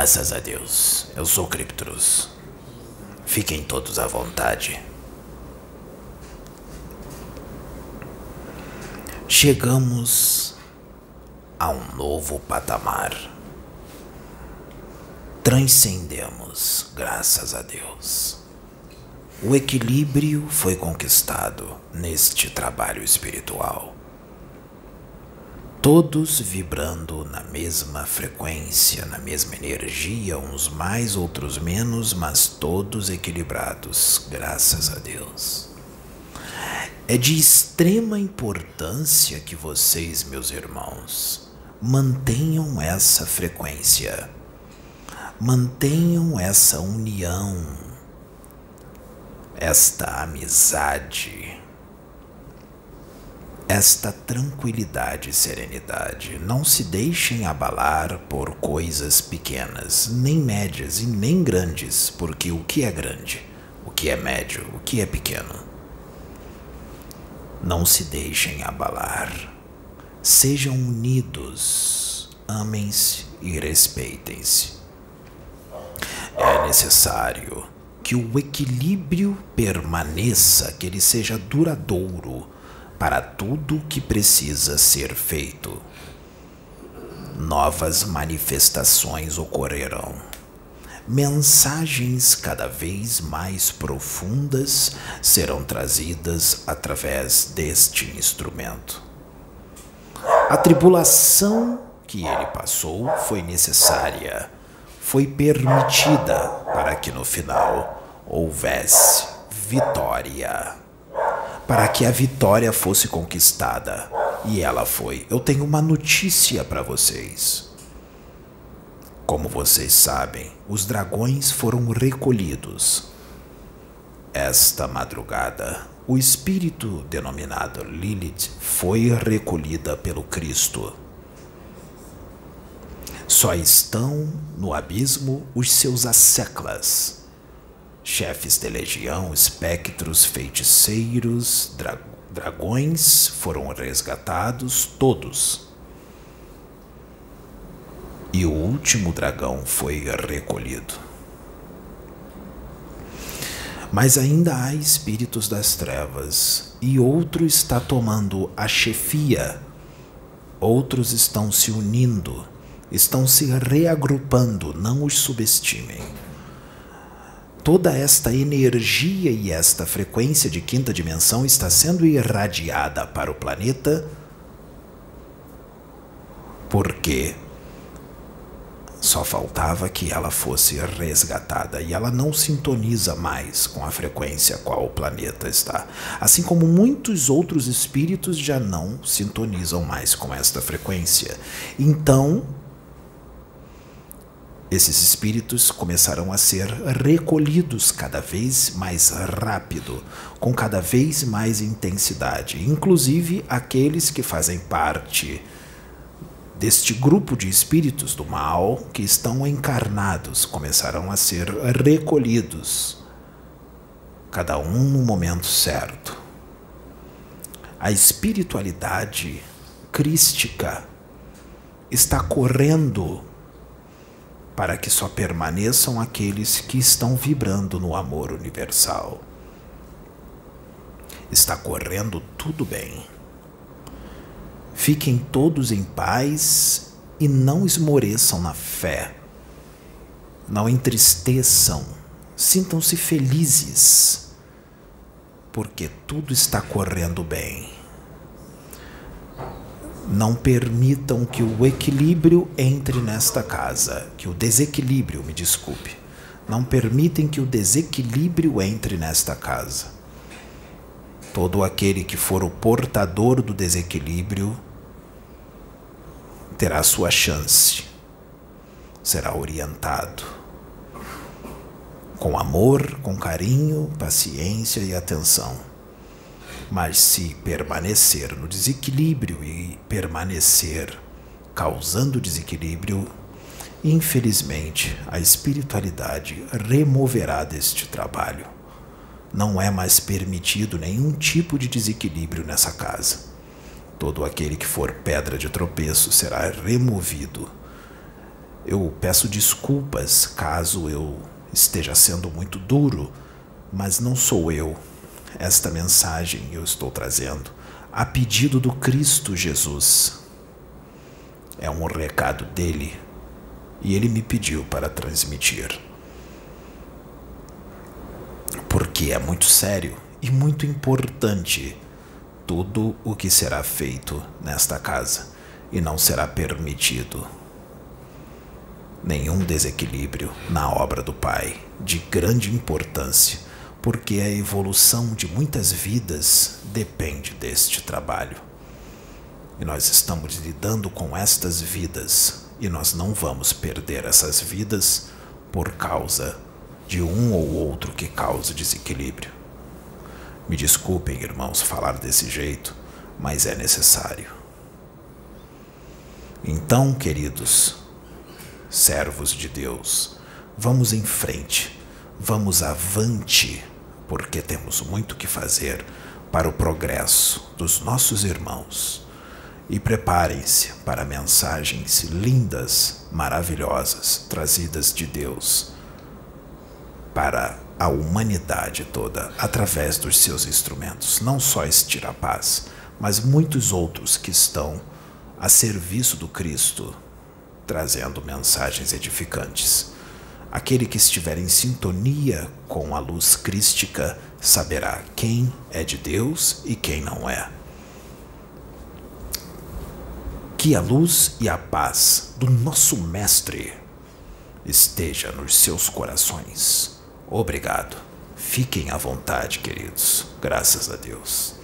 Graças a Deus, eu sou Kryptrus. Fiquem todos à vontade. Chegamos a um novo patamar. Transcendemos, graças a Deus. O equilíbrio foi conquistado neste trabalho espiritual. Todos vibrando na mesma frequência, na mesma energia, uns mais, outros menos, mas todos equilibrados, graças a Deus. É de extrema importância que vocês, meus irmãos, mantenham essa frequência, mantenham essa união, esta amizade, esta tranquilidade e serenidade. Não se deixem abalar por coisas pequenas, nem médias e nem grandes, porque o que é grande, o que é médio, o que é pequeno. Não se deixem abalar. Sejam unidos, amem-se e respeitem-se. É necessário que o equilíbrio permaneça, que ele seja duradouro, para tudo o que precisa ser feito. Novas manifestações ocorrerão. Mensagens cada vez mais profundas serão trazidas através deste instrumento. A tribulação que ele passou foi necessária, foi permitida para que no final houvesse vitória, para que a vitória fosse conquistada. E ela foi. Eu tenho uma notícia para vocês. Como vocês sabem, os dragões foram recolhidos. Esta madrugada, o espírito denominado Lilith foi recolhida pelo Cristo. Só estão no abismo os seus asseclas, chefes de legião, espectros, feiticeiros, dragões foram resgatados, todos. E o último dragão foi recolhido. Mas ainda há espíritos das trevas, e outro está tomando a chefia. Outros estão se unindo, estão se reagrupando, não os subestimem. Toda esta energia e esta frequência de quinta dimensão está sendo irradiada para o planeta, porque só faltava que ela fosse resgatada, e ela não sintoniza mais com a frequência a qual o planeta está. Assim como muitos outros espíritos já não sintonizam mais com esta frequência. Então, esses espíritos começarão a ser recolhidos cada vez mais rápido, com cada vez mais intensidade, inclusive aqueles que fazem parte deste grupo de espíritos do mal que estão encarnados, começarão a ser recolhidos, cada um no momento certo. A espiritualidade crística está correndo para que só permaneçam aqueles que estão vibrando no amor universal. Está correndo tudo bem. Fiquem todos em paz e não esmoreçam na fé. Não entristeçam. Sintam-se felizes, porque tudo está correndo bem. Não permitam que o equilíbrio entre nesta casa, que o desequilíbrio, me desculpe. Não permitem que o desequilíbrio entre nesta casa. Todo aquele que for o portador do desequilíbrio terá sua chance, será orientado com amor, com carinho, paciência e atenção. Mas se permanecer no desequilíbrio e permanecer causando desequilíbrio, infelizmente a espiritualidade removerá deste trabalho. Não é mais permitido nenhum tipo de desequilíbrio nessa casa. Todo aquele que for pedra de tropeço será removido. Eu peço desculpas caso eu esteja sendo muito duro, mas não sou eu. Esta mensagem eu estou trazendo a pedido do Cristo Jesus. É um recado dele e ele me pediu para transmitir, porque é muito sério e muito importante tudo o que será feito nesta casa, e não será permitido nenhum desequilíbrio na obra do Pai, de grande importância, porque a evolução de muitas vidas depende deste trabalho. E nós estamos lidando com estas vidas, e nós não vamos perder essas vidas por causa de um ou outro que cause desequilíbrio. Me desculpem, irmãos, falar desse jeito, mas é necessário. Então, queridos servos de Deus, vamos em frente, vamos avante, porque temos muito que fazer para o progresso dos nossos irmãos. E preparem-se para mensagens lindas, maravilhosas, trazidas de Deus para a humanidade toda, através dos seus instrumentos, não só Estirapaz, mas muitos outros que estão a serviço do Cristo, trazendo mensagens edificantes. Aquele que estiver em sintonia com a luz crística saberá quem é de Deus e quem não é. Que a luz e a paz do nosso Mestre esteja nos seus corações. Obrigado. Fiquem à vontade, queridos. Graças a Deus.